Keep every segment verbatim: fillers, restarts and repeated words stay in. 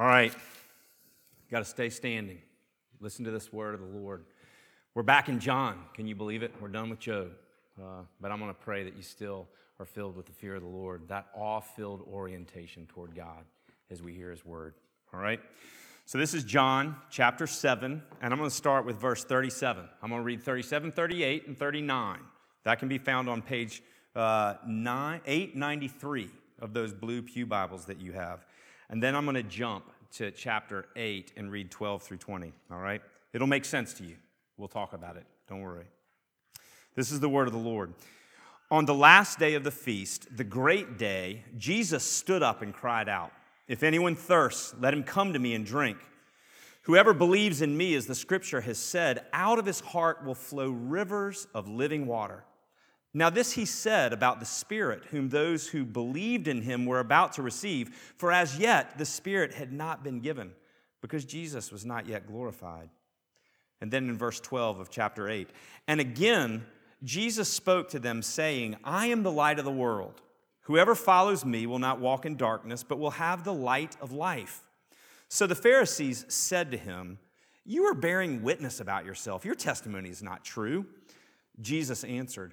All right, got to stay standing. Listen to this word of the Lord. We're back in John. Can you believe it? We're done with Job. Uh, but I'm going to pray that you still are filled with the fear of the Lord, that awe-filled orientation toward God as we hear his word. All right, so this is John chapter seven, and I'm going to start with verse thirty-seven. I'm going to read thirty-seven, thirty-eight, and thirty-nine. That can be found on page uh, nine, eight ninety-three of those blue pew Bibles that you have. And then I'm going to jump to chapter eight and read twelve through twenty, all right? It'll make sense to you. We'll talk about it. Don't worry. This is the word of the Lord. On the last day of the feast, the great day, Jesus stood up and cried out, "If anyone thirsts, let him come to me and drink. Whoever believes in me, as the scripture has said, out of his heart will flow rivers of living water." Now this he said about the Spirit, whom those who believed in him were about to receive, for as yet the Spirit had not been given, because Jesus was not yet glorified. And then in verse twelve of chapter eight, "And again Jesus spoke to them, saying, I am the light of the world. Whoever follows me will not walk in darkness, but will have the light of life." So the Pharisees said to him, "You are bearing witness about yourself. Your testimony is not true." Jesus answered,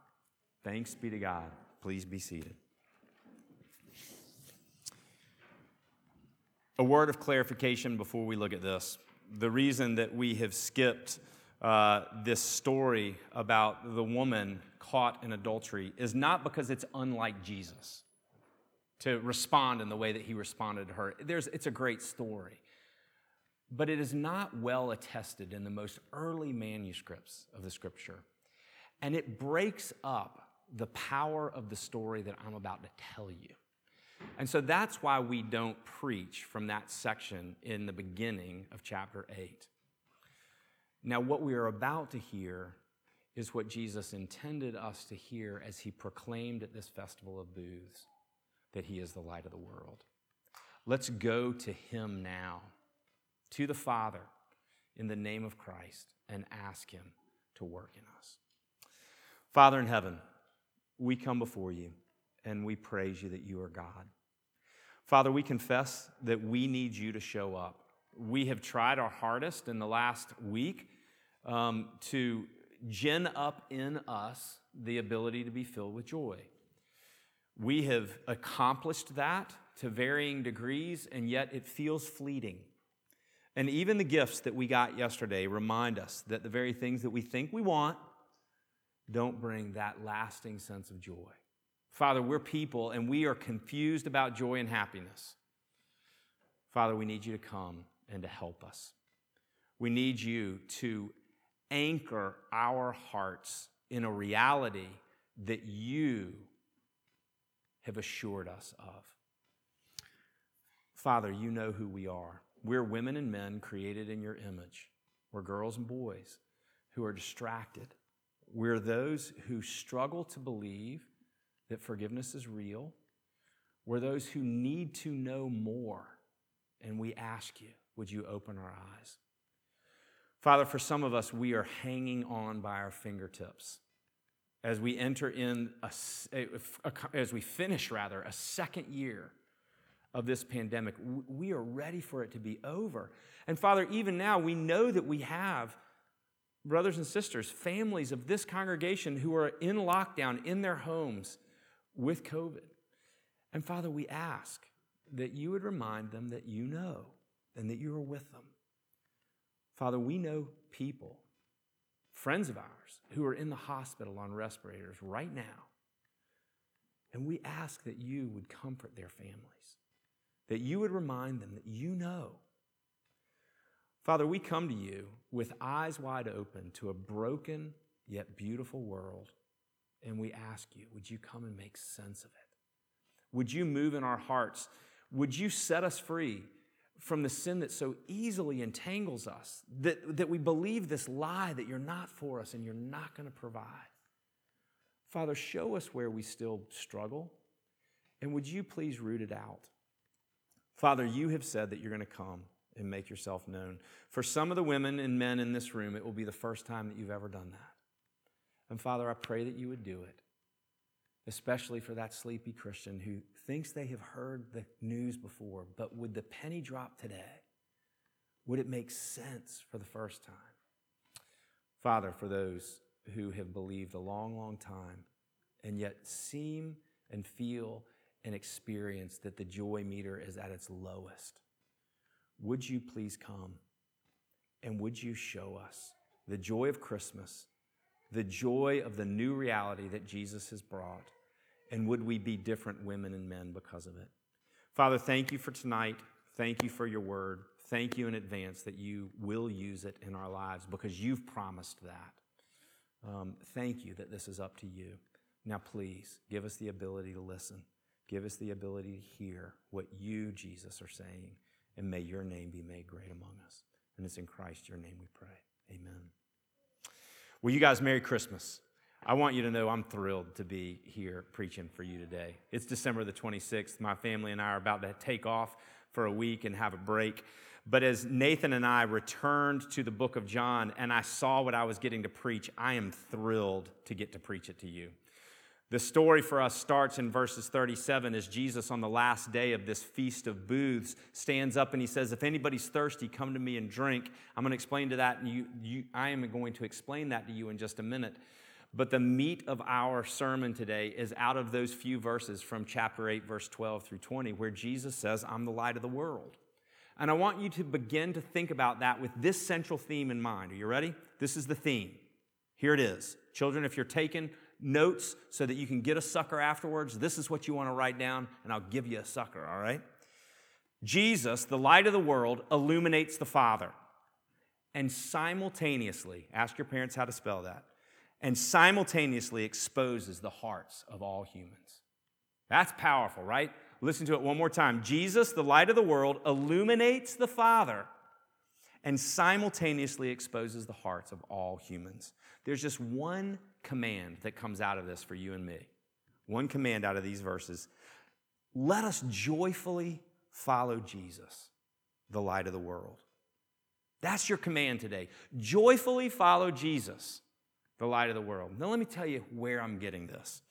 Thanks be to God. Please be seated. A word of clarification before we look at this. The reason that we have skipped uh, this story about the woman caught in adultery is not because it's unlike Jesus to respond in the way that he responded to her. There's, it's a great story. But it is not well attested in the most early manuscripts of the Scripture. And it breaks up the power of the story that I'm about to tell you. And so that's why we don't preach from that section in the beginning of chapter eight. Now, what we are about to hear is what Jesus intended us to hear as he proclaimed at this festival of booths that he is the light of the world. Let's go to him now, to the Father, in the name of Christ, and ask him to work in us. Father in heaven, we come before you and we praise you that you are God. Father, we confess that we need you to show up. We have tried our hardest in the last week um, to gin up in us the ability to be filled with joy. We have accomplished that to varying degrees, and yet it feels fleeting. And even the gifts that we got yesterday remind us that the very things that we think we want don't bring that lasting sense of joy. Father, we're people and we are confused about joy and happiness. Father, we need you to come and to help us. We need you to anchor our hearts in a reality that you have assured us of. Father, you know who we are. We're women and men created in your image. We're girls and boys who are distracted. We're those who struggle to believe that forgiveness is real. We're those who need to know more. And we ask you, would you open our eyes? Father, for some of us, we are hanging on by our fingertips as we enter in, a, a, a, as we finish, rather, a second year of this pandemic. We are ready for it to be over. And Father, even now, we know that we have brothers and sisters, families of this congregation who are in lockdown in their homes with COVID. And Father, we ask that you would remind them that you know than that you are with them. Father, we know people, friends of ours, who are in the hospital on respirators right now. And we ask that you would comfort their families, that you would remind them that you know. Father, we come to you with eyes wide open to a broken yet beautiful world, and we ask you, would you come and make sense of it? Would you move in our hearts? Would you set us free from the sin that so easily entangles us, that, that we believe this lie that you're not for us and you're not going to provide? Father, show us where we still struggle, and would you please root it out? Father, you have said that you're going to come and make yourself known. For some of the women and men in this room, it will be the first time that you've ever done that. And Father, I pray that you would do it, especially for that sleepy Christian who thinks they have heard the news before, but would the penny drop today? Would it make sense for the first time? Father, for those who have believed a long, long time and yet seem and feel and experience that the joy meter is at its lowest, would you please come and would you show us the joy of Christmas, the joy of the new reality that Jesus has brought, and would we be different women and men because of it? Father, thank you for tonight. Thank you for your word. Thank you in advance that you will use it in our lives because you've promised that. Um, thank you that this is up to you. Now, please, give us the ability to listen. Give us the ability to hear what you, Jesus, are saying. And may your name be made great among us. And it's in Christ, your name, we pray. Amen. Well, you guys, Merry Christmas. I want you to know I'm thrilled to be here preaching for you today. It's December the twenty-sixth. My family and I are about to take off for a week and have a break. But as Nathan and I returned to the book of John and I saw what I was getting to preach, I am thrilled to get to preach it to you. The story for us starts in verses thirty-seven as Jesus on the last day of this Feast of Booths stands up and he says, if anybody's thirsty, come to me and drink. I'm going to explain to that, and you, you, I am going to explain that to you in just a minute. But the meat of our sermon today is out of those few verses from chapter eight, verse twelve through twenty, where Jesus says, I'm the light of the world. And I want you to begin to think about that with this central theme in mind. Are you ready? This is the theme. Here it is. Children, if you're taking notes so that you can get a sucker afterwards, this is what you want to write down, and I'll give you a sucker, all right? Jesus, the light of the world, illuminates the Father. And simultaneously, ask your parents how to spell that, and simultaneously exposes the hearts of all humans. That's powerful, right? Listen to it one more time. Jesus, the light of the world, illuminates the Father and simultaneously exposes the hearts of all humans. There's just one command that comes out of this for you and me. One command out of these verses. Let us joyfully follow Jesus, the light of the world. That's your command today. Joyfully follow Jesus, the light of the world. Now let me tell you where I'm getting this.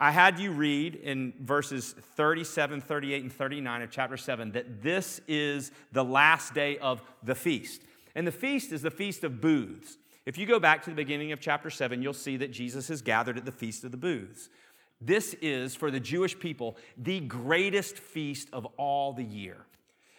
I had you read in verses thirty-seven, thirty-eight, and thirty-nine of chapter seven that this is the last day of the feast. And the feast is the Feast of Booths. If you go back to the beginning of chapter seven, you'll see that Jesus is gathered at the Feast of the Booths. This is, for the Jewish people, the greatest feast of all the year.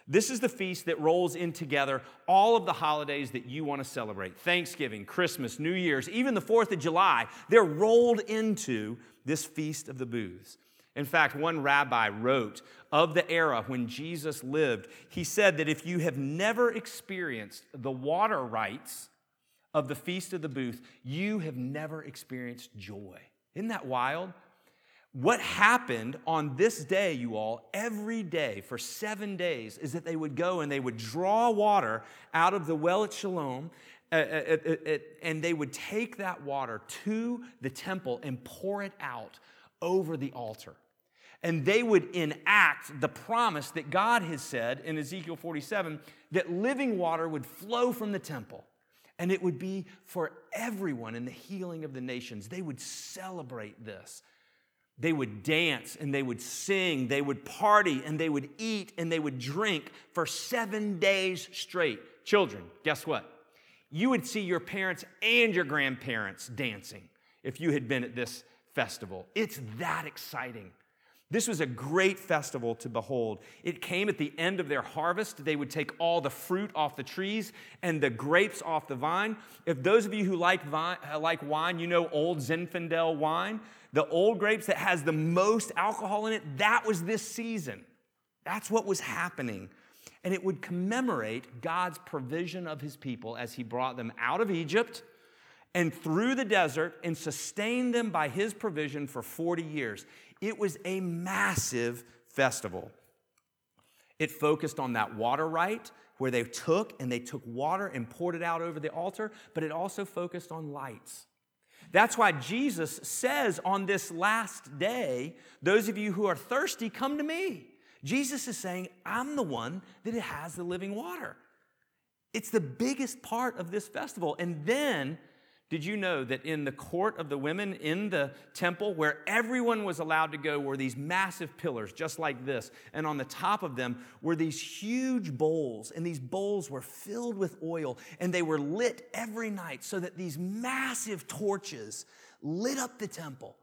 This is the feast that rolls in together all of the holidays that you want to celebrate. Thanksgiving, Christmas, New Year's, even the fourth of July, they're rolled into this Feast of the Booths. In fact, one rabbi wrote of the era when Jesus lived, he said that if you have never experienced the water rites of the Feast of the Booth, you have never experienced joy. Isn't that wild? What happened on this day, you all, every day for seven days, is that they would go and they would draw water out of the well at Siloam, uh, uh, uh, uh, and they would take that water to the temple and pour it out over the altar. And they would enact the promise that God has said in Ezekiel forty-seven, that living water would flow from the temple. And it would be for everyone in the healing of the nations. They would celebrate this. They would dance and they would sing, they would party and they would eat and they would drink for seven days straight. Children, guess what? You would see your parents and your grandparents dancing if you had been at this festival. It's that exciting. This was a great festival to behold. It came at the end of their harvest. They would take all the fruit off the trees and the grapes off the vine. If those of you who like vine, like wine, you know old Zinfandel wine, the old grapes that has the most alcohol in it, that was this season. That's what was happening. And it would commemorate God's provision of his people as he brought them out of Egypt and through the desert and sustained them by his provision for forty years. It was a massive festival. It focused on that water rite where they took and they took water and poured it out over the altar, but it also focused on lights. That's why Jesus says on this last day, those of you who are thirsty, come to me. Jesus is saying, I'm the one that has the living water. It's the biggest part of this festival. And then, did you know that in the court of the women in the temple, where everyone was allowed to go, were these massive pillars just like this, and on the top of them were these huge bowls, and these bowls were filled with oil, and they were lit every night so that these massive torches lit up the temple,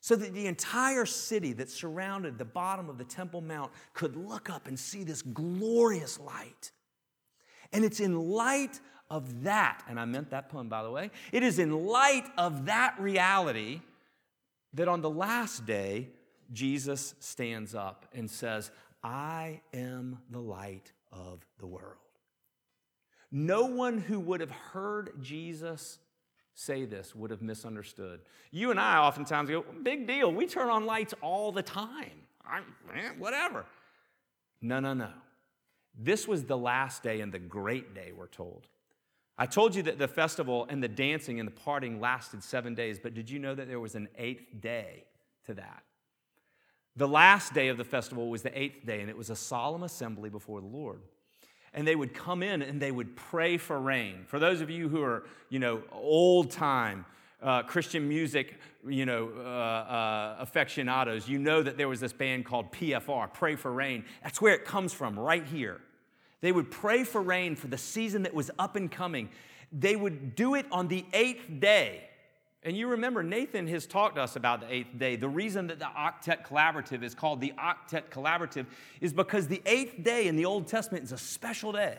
so that the entire city that surrounded the bottom of the Temple Mount could look up and see this glorious light. And it's in light of that, and I meant that pun, by the way, it is in light of that reality that on the last day, Jesus stands up and says, I am the light of the world. No one who would have heard Jesus say this would have misunderstood. You and I oftentimes go, big deal, we turn on lights all the time. I'm, whatever. No, no, no. This was the last day and the great day, we're told. I told you that the festival and the dancing and the partying lasted seven days, but did you know that there was an eighth day to that? The last day of the festival was the eighth day, and it was a solemn assembly before the Lord. And they would come in and they would pray for rain. For those of you who are, you know, old-time uh, Christian music, you know, uh, uh, aficionados, you know that there was this band called P F R, Pray for Rain. That's where it comes from, right here. They would pray for rain for the season that was up and coming. They would do it on the eighth day. And you remember Nathan has talked to us about the eighth day. The reason that the Octet Collaborative is called the Octet Collaborative is because the eighth day in the Old Testament is a special day.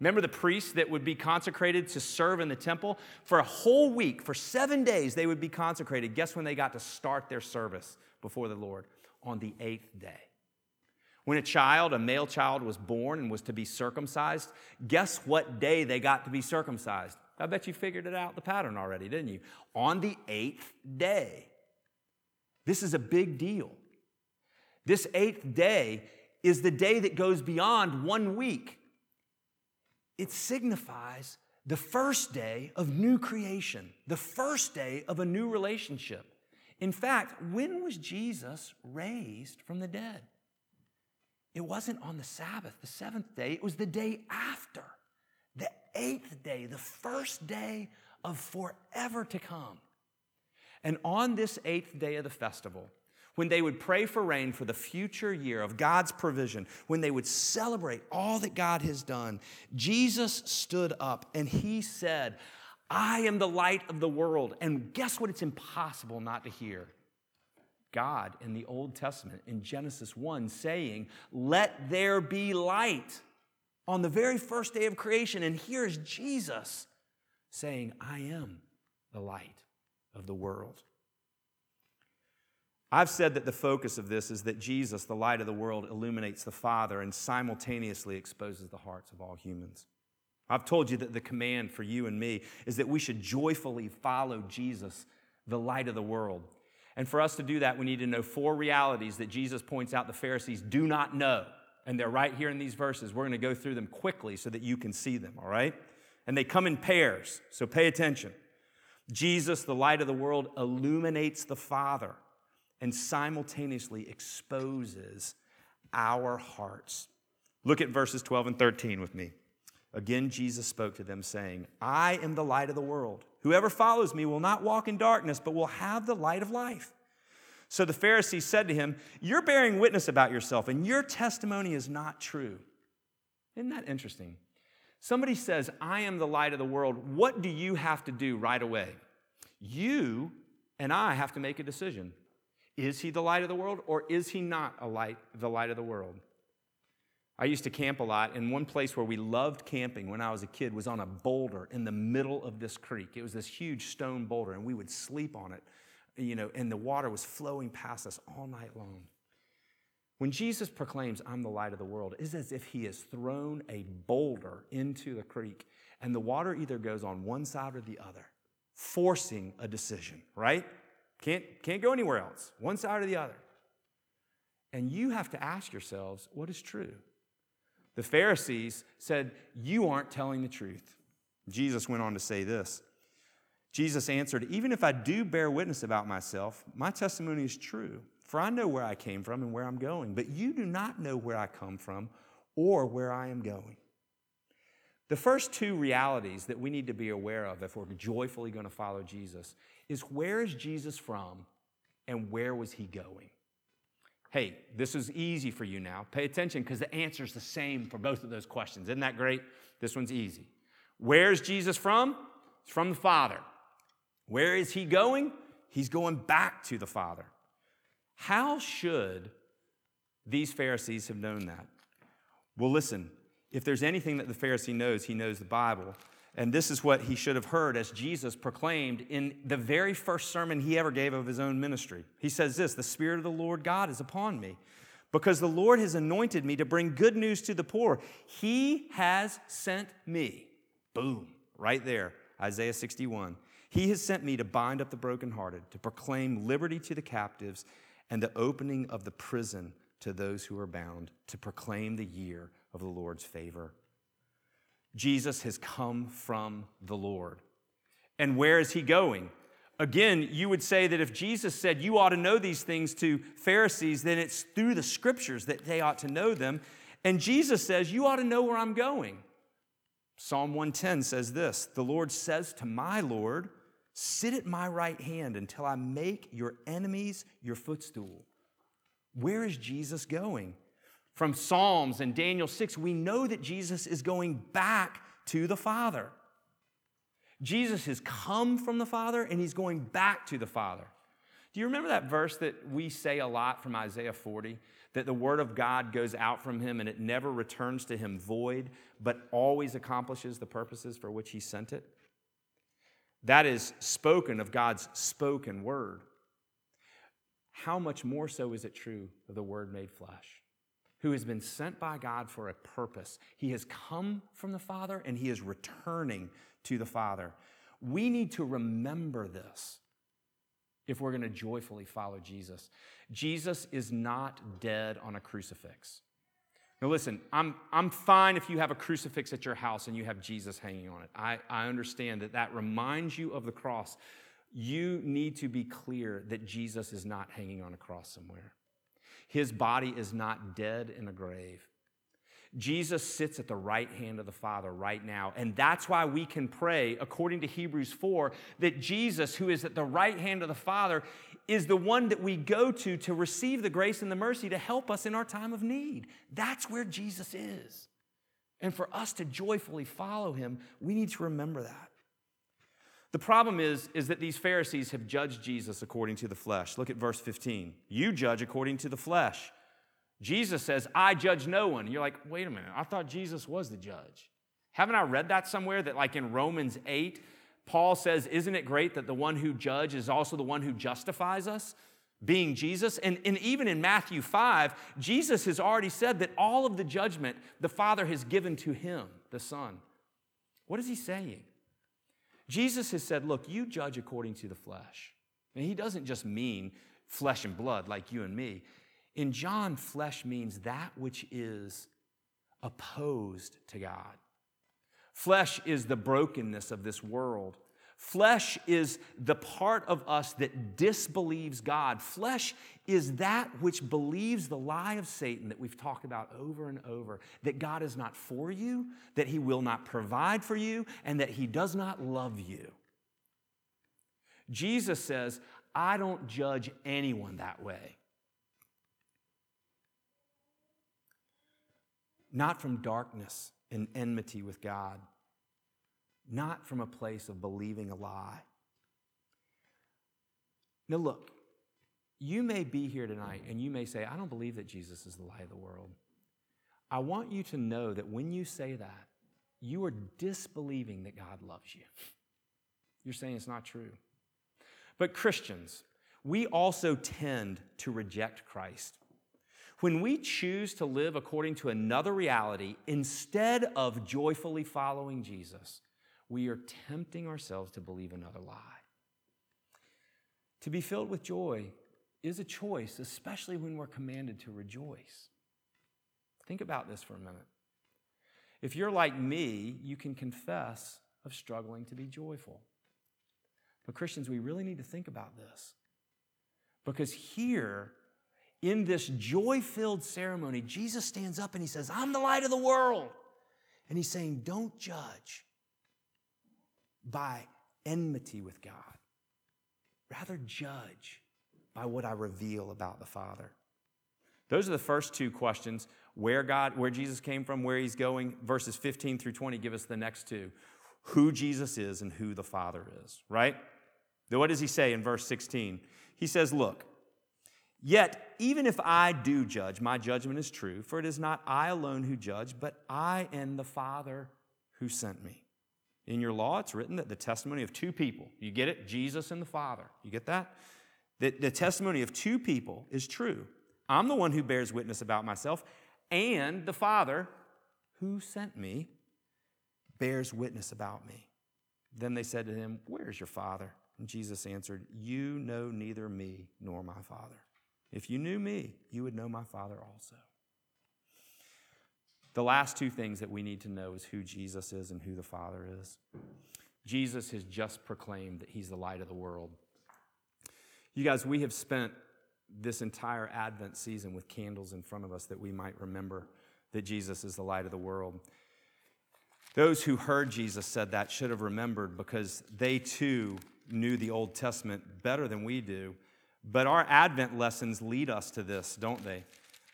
Remember the priests that would be consecrated to serve in the temple? For a whole week, for seven days, they would be consecrated. Guess when they got to start their service before the Lord? On the eighth day. When a child, a male child, was born and was to be circumcised, guess what day they got to be circumcised? I bet you figured it out, the pattern already, didn't you? On the eighth day. This is a big deal. This eighth day is the day that goes beyond one week. It signifies the first day of new creation, the first day of a new relationship. In fact, when was Jesus raised from the dead? It wasn't on the Sabbath, the seventh day. It was the day after, the eighth day, the first day of forever to come. And on this eighth day of the festival, when they would pray for rain for the future year of God's provision, when they would celebrate all that God has done, Jesus stood up and he said, I am the light of the world. And guess what? It's impossible not to hear God in the Old Testament in Genesis one saying, let there be light on the very first day of creation. And here is Jesus saying, I am the light of the world. I've said that the focus of this is that Jesus, the light of the world, illuminates the Father and simultaneously exposes the hearts of all humans. I've told you that the command for you and me is that we should joyfully follow Jesus, the light of the world. And for us to do that, we need to know four realities that Jesus points out the Pharisees do not know. And they're right here in these verses. We're going to go through them quickly so that you can see them, all right? And they come in pairs, so pay attention. Jesus, the light of the world, illuminates the Father and simultaneously exposes our hearts. Look at verses twelve and thirteen with me. Again, Jesus spoke to them, saying, I am the light of the world. Whoever follows me will not walk in darkness, but will have the light of life. So the Pharisees said to him, you're bearing witness about yourself, and your testimony is not true. Isn't that interesting? Somebody says, I am the light of the world. What do you have to do right away? You and I have to make a decision. Is he the light of the world, or is he not a light, the light of the world? I used to camp a lot, and one place where we loved camping when I was a kid was on a boulder in the middle of this creek. It was this huge stone boulder, and we would sleep on it, you know, and the water was flowing past us all night long. When Jesus proclaims, "I'm the light of the world," it's as if he has thrown a boulder into the creek, and the water either goes on one side or the other, forcing a decision, right? Can't, can't go anywhere else, one side or the other. And you have to ask yourselves, what is true? The Pharisees said, "You aren't telling the truth." Jesus went on to say this. Jesus answered, "Even if I do bear witness about myself, my testimony is true. For I know where I came from and where I'm going. But you do not know where I come from or where I am going." The first two realities that we need to be aware of if we're joyfully going to follow Jesus is, where is Jesus from and where was he going? Hey, this is easy for you now. Pay attention, because the answer is the same for both of those questions. Isn't that great? This one's easy. Where's Jesus from? It's from the Father. Where is he going? He's going back to the Father. How should these Pharisees have known that? Well, listen, if there's anything that the Pharisee knows, he knows the Bible. And this is what he should have heard as Jesus proclaimed in the very first sermon he ever gave of his own ministry. He says this, "The Spirit of the Lord God is upon me, because the Lord has anointed me to bring good news to the poor. He has sent me." Boom, right there, Isaiah sixty-one. "He has sent me to bind up the brokenhearted, to proclaim liberty to the captives, and the opening of the prison to those who are bound, to proclaim the year of the Lord's favor." Jesus has come from the Lord. And where is he going? Again, you would say that if Jesus said you ought to know these things to Pharisees, then it's through the scriptures that they ought to know them. And Jesus says, you ought to know where I'm going. Psalm one ten says this, "The Lord says to my Lord, sit at my right hand until I make your enemies your footstool." Where is Jesus going? From Psalms and Daniel six, we know that Jesus is going back to the Father. Jesus has come from the Father, and he's going back to the Father. Do you remember that verse that we say a lot from Isaiah forty, that the word of God goes out from him and it never returns to him void, but always accomplishes the purposes for which he sent it? That is spoken of God's spoken word. How much more so is it true of the Word made flesh, who has been sent by God for a purpose? He has come from the Father, and he is returning to the Father. We need to remember this if we're going to joyfully follow Jesus. Jesus is not dead on a crucifix. Now listen, I'm, I'm fine if you have a crucifix at your house and you have Jesus hanging on it. I, I understand that that reminds you of the cross. You need to be clear that Jesus is not hanging on a cross somewhere. His body is not dead in a grave. Jesus sits at the right hand of the Father right now, and that's why we can pray, according to Hebrews four, that Jesus, who is at the right hand of the Father, is the one that we go to to receive the grace and the mercy to help us in our time of need. That's where Jesus is. And for us to joyfully follow him, we need to remember that. The problem is, is that these Pharisees have judged Jesus according to the flesh. Look at verse fifteen. "You judge according to the flesh." Jesus says, "I judge no one." You're like, wait a minute, I thought Jesus was the judge. Haven't I read that somewhere, that like in Romans eight, Paul says, isn't it great that the one who judges is also the one who justifies us, being Jesus? And, and even in Matthew five, Jesus has already said that all of the judgment the Father has given to him, the Son. What is he saying? Jesus has said, look, you judge according to the flesh. And he doesn't just mean flesh and blood like you and me. In John, flesh means that which is opposed to God. Flesh is the brokenness of this world. Flesh is the part of us that disbelieves God. Flesh is that which believes the lie of Satan that we've talked about over and over, that God is not for you, that he will not provide for you, and that he does not love you. Jesus says, I don't judge anyone that way. Not from darkness and enmity with God. Not from a place of believing a lie. Now look, You may be here tonight and you may say, I don't believe that Jesus is the light of the world. I want you to know that when you say that, you are disbelieving that God loves you. You're saying it's not true. But Christians, we also tend to reject Christ. When we choose to live according to another reality instead of joyfully following Jesus, we are tempting ourselves to believe another lie. To be filled with joy is a choice, especially when we're commanded to rejoice. Think about this for a minute. If you're like me, you can confess of struggling to be joyful. But Christians, we really need to think about this. Because here, in this joy-filled ceremony, Jesus stands up and he says, I'm the light of the world. And he's saying, don't judge by enmity with God. Rather judge by what I reveal about the Father. Those are the first two questions, where God, where Jesus came from, where he's going. Verses fifteen through twenty give us the next two, who Jesus is and who the Father is, right? Then what does he say in verse sixteen? He says, look, yet even if I do judge, my judgment is true, for it is not I alone who judge, but I and the Father who sent me. In your law, it's written that the testimony of two people, you get it? Jesus and the Father. You get that? That the testimony of two people is true. I'm the one who bears witness about myself, and the Father who sent me bears witness about me. Then they said to him, where is your Father? And Jesus answered, you know neither me nor my Father. If you knew me, you would know my Father also. The last two things that we need to know is who Jesus is and who the Father is. Jesus has just proclaimed that he's the light of the world. You guys, we have spent this entire Advent season with candles in front of us that we might remember that Jesus is the light of the world. Those who heard Jesus said that should have remembered because they too knew the Old Testament better than we do. But our Advent lessons lead us to this, don't they?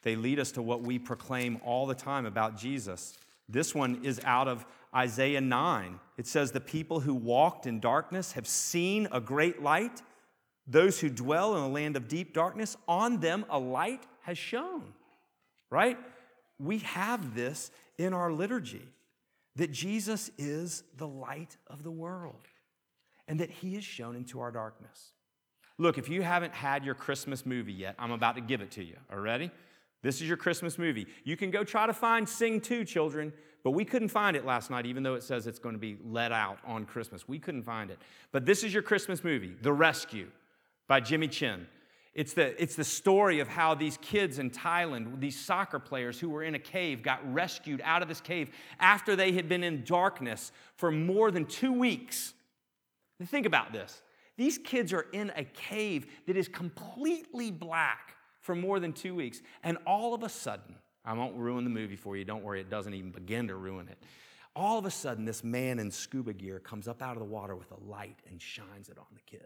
They lead us to what we proclaim all the time about Jesus. This one is out of Isaiah nine. It says, the people who walked in darkness have seen a great light. Those who dwell in a land of deep darkness, on them a light has shone. Right? We have this in our liturgy, that Jesus is the light of the world and that he is shown into our darkness. Look, if you haven't had your Christmas movie yet, I'm about to give it to you. Are ready? This is your Christmas movie. You can go try to find Sing two, children, but we couldn't find it last night, even though it says it's going to be let out on Christmas. We couldn't find it. But this is your Christmas movie, The Rescue, by Jimmy Chin. It's the, it's the story of how these kids in Thailand, these soccer players who were in a cave, got rescued out of this cave after they had been in darkness for more than two weeks. Now think about this. These kids are in a cave that is completely black for more than two weeks. And all of a sudden, I won't ruin the movie for you. Don't worry, it doesn't even begin to ruin it. All of a sudden, this man in scuba gear comes up out of the water with a light and shines it on the kids.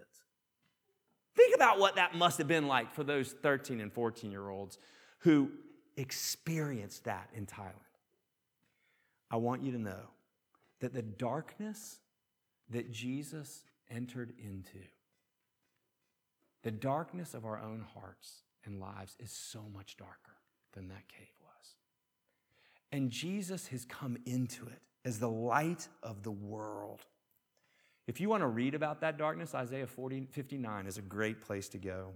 Think about what that must have been like for those thirteen and fourteen-year-olds who experienced that in Thailand. I want you to know that the darkness that Jesus entered into, the darkness of our own hearts and lives, is so much darker than that cave was. And Jesus has come into it as the light of the world. If you want to read about that darkness, Isaiah forty, fifty-nine is a great place to go.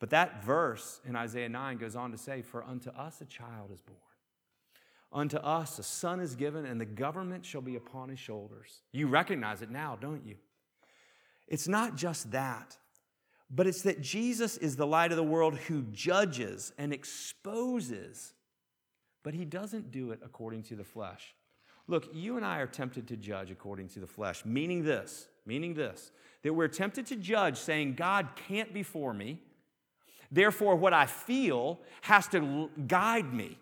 But that verse in Isaiah nine goes on to say, for unto us a child is born. Unto us a son is given, and the government shall be upon his shoulders. You recognize it now, don't you? It's not just that, but it's that Jesus is the light of the world who judges and exposes, but he doesn't do it according to the flesh. Look, you and I are tempted to judge according to the flesh, meaning this, meaning this, that we're tempted to judge saying, God can't be for me, therefore what I feel has to guide me.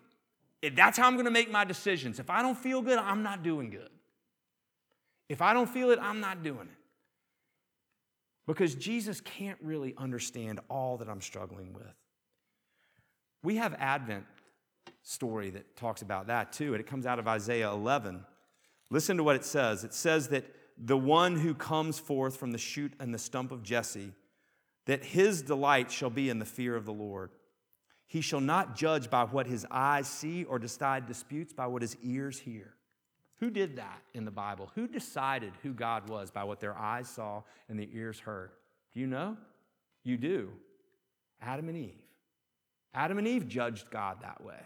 That's how I'm going to make my decisions. If I don't feel good, I'm not doing good. If I don't feel it, I'm not doing it. Because Jesus can't really understand all that I'm struggling with. We have Advent story that talks about that too, and it comes out of Isaiah eleven. Listen to what it says. It says that the one who comes forth from the shoot and the stump of Jesse, that his delight shall be in the fear of the Lord. He shall not judge by what his eyes see or decide disputes by what his ears hear. Who did that in the Bible? Who decided who God was by what their eyes saw and their ears heard? Do you know? You do. Adam and Eve. Adam and Eve judged God that way.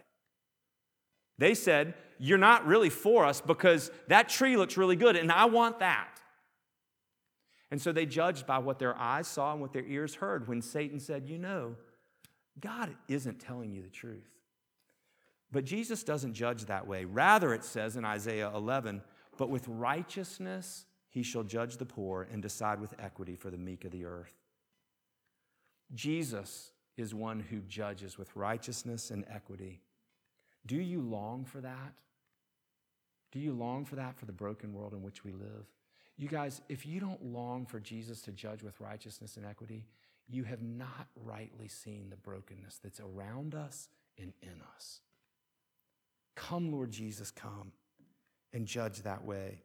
They said, you're not really for us because that tree looks really good and I want that. And so they judged by what their eyes saw and what their ears heard when Satan said, you know, God isn't telling you the truth. But Jesus doesn't judge that way. Rather, it says in Isaiah eleven, but with righteousness he shall judge the poor and decide with equity for the meek of the earth. Jesus is one who judges with righteousness and equity. Do you long for that? Do you long for that for the broken world in which we live? You guys, if you don't long for Jesus to judge with righteousness and equity, you have not rightly seen the brokenness that's around us and in us. Come, Lord Jesus, come and judge that way.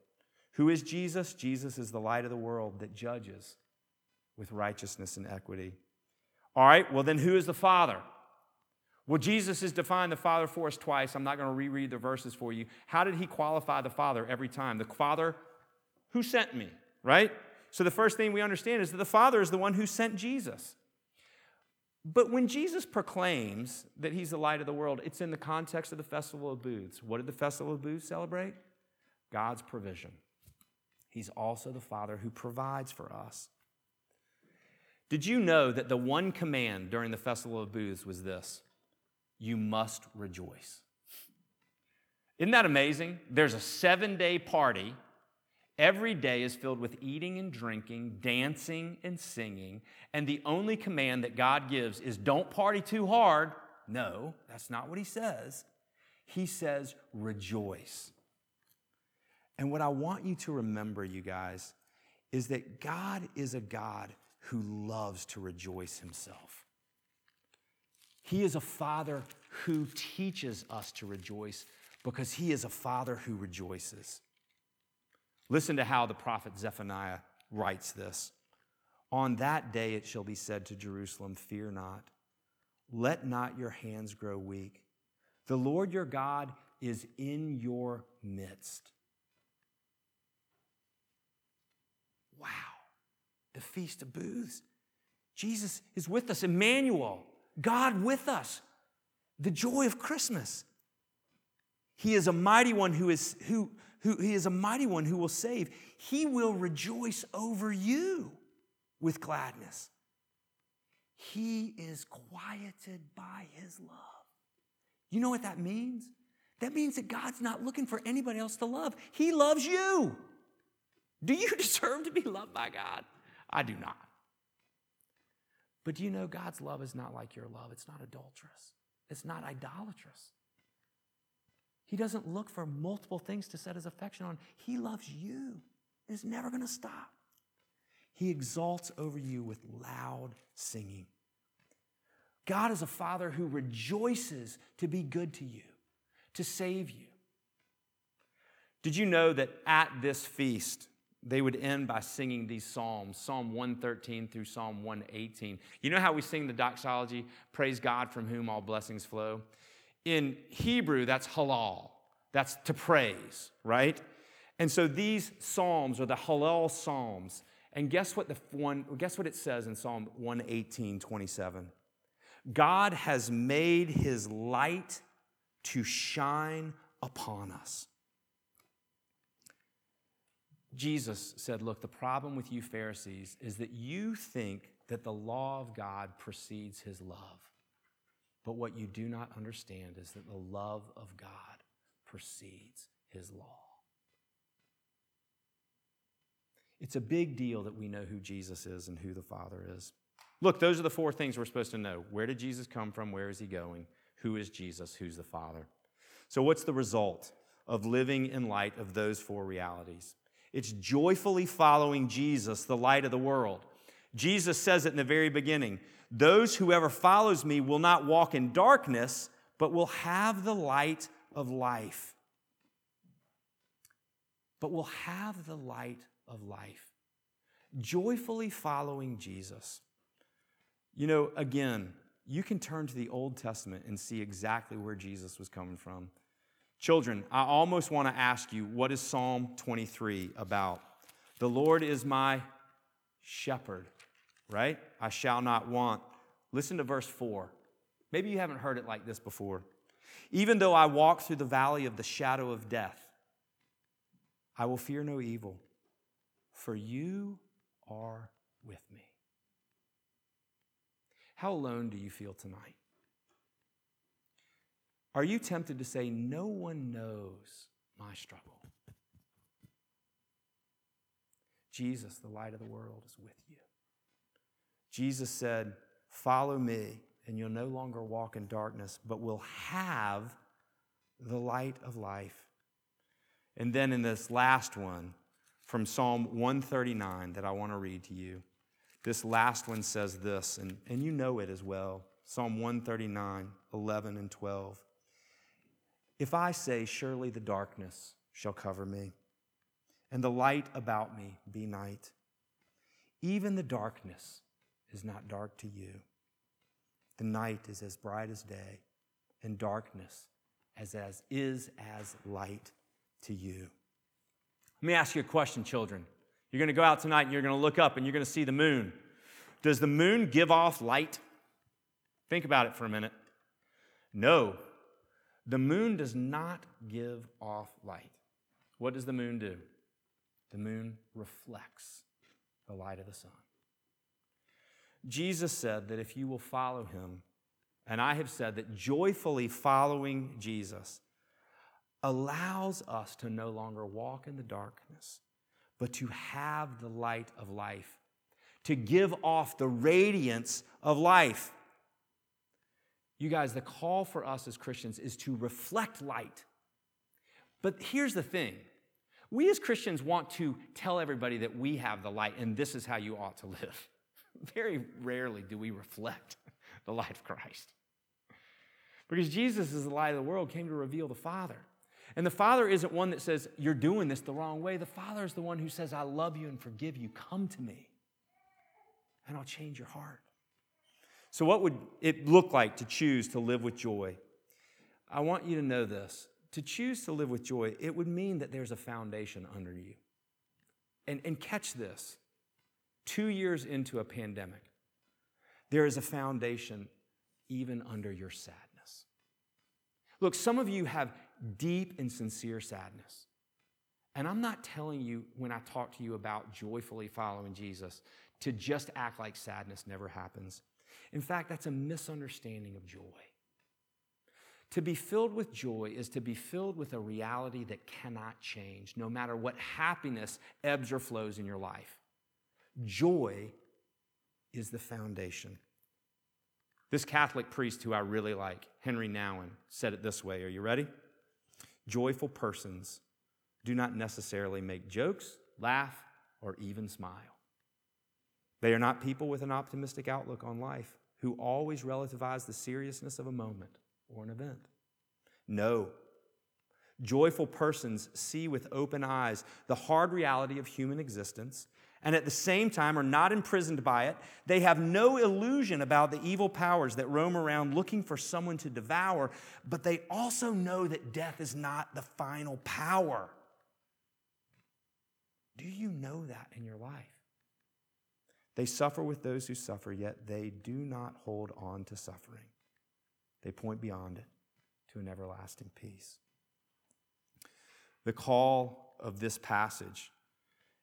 Who is Jesus? Jesus is the light of the world that judges with righteousness and equity. All right, well then who is the Father? Well, Jesus has defined the Father for us twice. I'm not going to reread the verses for you. How did he qualify the Father every time? The Father who sent me, right? So the first thing we understand is that the Father is the one who sent Jesus. But when Jesus proclaims that he's the light of the world, it's in the context of the Festival of Booths. What did the Festival of Booths celebrate? God's provision. He's also the Father who provides for us. Did you know that the one command during the Festival of Booths was this? You must rejoice. Isn't that amazing? There's a seven-day party. Every day is filled with eating and drinking, dancing and singing, and the only command that God gives is don't party too hard. No, that's not what he says. He says rejoice. And what I want you to remember, you guys, is that God is a God who loves to rejoice himself. He is a Father who teaches us to rejoice because he is a Father who rejoices. Listen to how the prophet Zephaniah writes this. On that day it shall be said to Jerusalem, fear not, let not your hands grow weak. The Lord your God is in your midst. Wow, the Feast of Booths. Jesus is with us, Emmanuel, God with us, the joy of Christmas. He is a mighty one who is who. Who, he is a mighty one who will save. He will rejoice over you with gladness. He is quieted by his love. You know what that means? That means that God's not looking for anybody else to love. He loves you. Do you deserve to be loved by God? I do not. But do you know God's love is not like your love? It's not adulterous. It's not idolatrous. He doesn't look for multiple things to set his affection on. He loves you and is never going to stop. He exalts over you with loud singing. God is a Father who rejoices to be good to you, to save you. Did you know that at this feast, they would end by singing these psalms, Psalm one thirteen through Psalm one eighteen. You know how we sing the doxology, praise God from whom all blessings flow? In Hebrew, that's halal. That's to praise, right? And so these psalms are the halal psalms. And guess what the one? Guess what it says in Psalm one eighteen, twenty-seven? God has made his light to shine upon us. Jesus said, look, the problem with you Pharisees is that you think that the law of God precedes his love. But what you do not understand is that the love of God precedes his law. It's a big deal that we know who Jesus is and who the Father is. Look, those are the four things we're supposed to know. Where did Jesus come from? Where is he going? Who is Jesus? Who's the Father? So what's the result of living in light of those four realities? It's joyfully following Jesus, the light of the world. Jesus says it in the very beginning. Those whoever follows me will not walk in darkness, but will have the light of life. But will have the light of life. Joyfully following Jesus. You know, again, you can turn to the Old Testament and see exactly where Jesus was coming from. Children, I almost want to ask you, what is Psalm twenty-three about? The Lord is my shepherd, right? I shall not want. Listen to verse four. Maybe you haven't heard it like this before. Even though I walk through the valley of the shadow of death, I will fear no evil, for you are with me. How alone do you feel tonight? Are you tempted to say, no one knows my struggle? Jesus, the light of the world, is with you. Jesus said, follow me, and you'll no longer walk in darkness, but will have the light of life. And then in this last one, from Psalm one thirty-nine that I want to read to you, this last one says this, and, and you know it as well. Psalm one thirty-nine, eleven and twelve. If I say, surely the darkness shall cover me, and the light about me be night, even the darkness is not dark to you. The night is as bright as day, and darkness as, as is as light to you. Let me ask you a question, children. You're going to go out tonight and you're going to look up and you're going to see the moon. Does the moon give off light? Think about it for a minute. No, the moon does not give off light. What does the moon do? The moon reflects the light of the sun. Jesus said that if you will follow him, and I have said that joyfully following Jesus allows us to no longer walk in the darkness, but to have the light of life, to give off the radiance of life. You guys, the call for us as Christians is to reflect light. But here's the thing. We as Christians want to tell everybody that we have the light and this is how you ought to live. Very rarely do we reflect the light of Christ. Because Jesus is the light of the world, came to reveal the Father. And the Father isn't one that says, you're doing this the wrong way. The Father is the one who says, I love you and forgive you. Come to me and I'll change your heart. So what would it look like to choose to live with joy? I want you to know this. To choose to live with joy, it would mean that there's a foundation under you. And, and catch this. Two years into a pandemic, there is a foundation even under your sadness. Look, some of you have deep and sincere sadness. And I'm not telling you when I talk to you about joyfully following Jesus to just act like sadness never happens. In fact, that's a misunderstanding of joy. To be filled with joy is to be filled with a reality that cannot change, no matter what happiness ebbs or flows in your life. Joy is the foundation. This Catholic priest who I really like, Henry Nouwen, said it this way. Are you ready? Joyful persons do not necessarily make jokes, laugh, or even smile. They are not people with an optimistic outlook on life who always relativize the seriousness of a moment or an event. No. Joyful persons see with open eyes the hard reality of human existence and at the same time are not imprisoned by it. They have no illusion about the evil powers that roam around looking for someone to devour, but they also know that death is not the final power. Do you know that in your life? They suffer with those who suffer, yet they do not hold on to suffering. They point beyond it to an everlasting peace. The call of this passage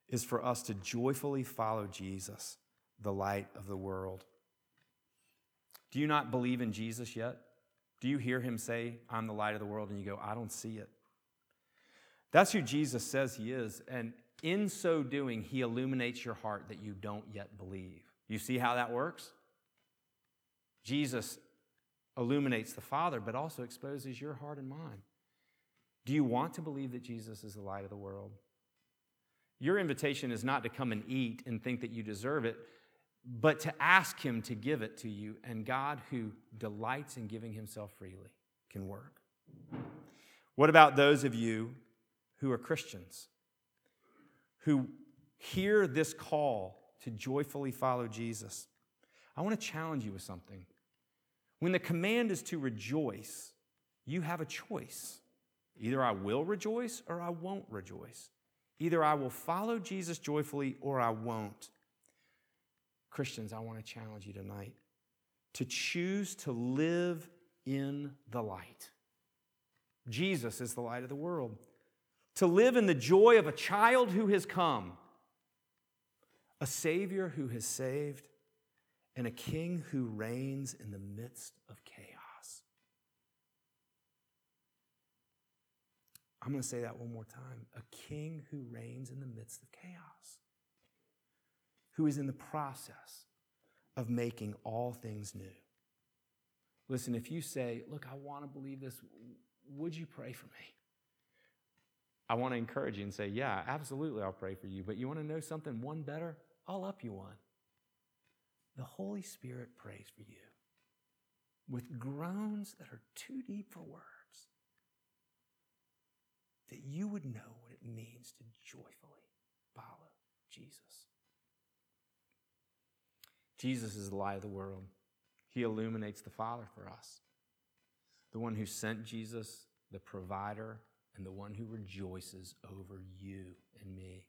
is for us to joyfully follow Jesus, the light of the world. Do you not believe in Jesus yet? Do you hear him say, I'm the light of the world, and you go, I don't see it? That's who Jesus says he is, and in so doing, he illuminates your heart that you don't yet believe. You see how that works? Jesus illuminates the Father, but also exposes your heart and mine. Do you want to believe that Jesus is the light of the world? Your invitation is not to come and eat and think that you deserve it, but to ask him to give it to you, and God, who delights in giving himself freely, can work. What about those of you who are Christians, who hear this call to joyfully follow Jesus? I want to challenge you with something. When the command is to rejoice, you have a choice. Either I will rejoice or I won't rejoice. Either I will follow Jesus joyfully or I won't. Christians, I want to challenge you tonight to choose to live in the light. Jesus is the light of the world. To live in the joy of a child who has come, a Savior who has saved, and a King who reigns in the midst of chaos. I'm going to say that one more time. A King who reigns in the midst of chaos, who is in the process of making all things new. Listen, if you say, look, I want to believe this, would you pray for me? I want to encourage you and say, yeah, absolutely, I'll pray for you. But you want to know something one better? I'll up you one. The Holy Spirit prays for you with groans that are too deep for words, that you would know what it means to joyfully follow Jesus. Jesus is the light of the world. He illuminates the Father for us. The one who sent Jesus, the provider, and the one who rejoices over you and me.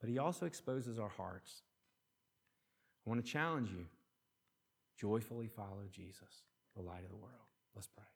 But he also exposes our hearts. I want to challenge you. Joyfully follow Jesus, the light of the world. Let's pray.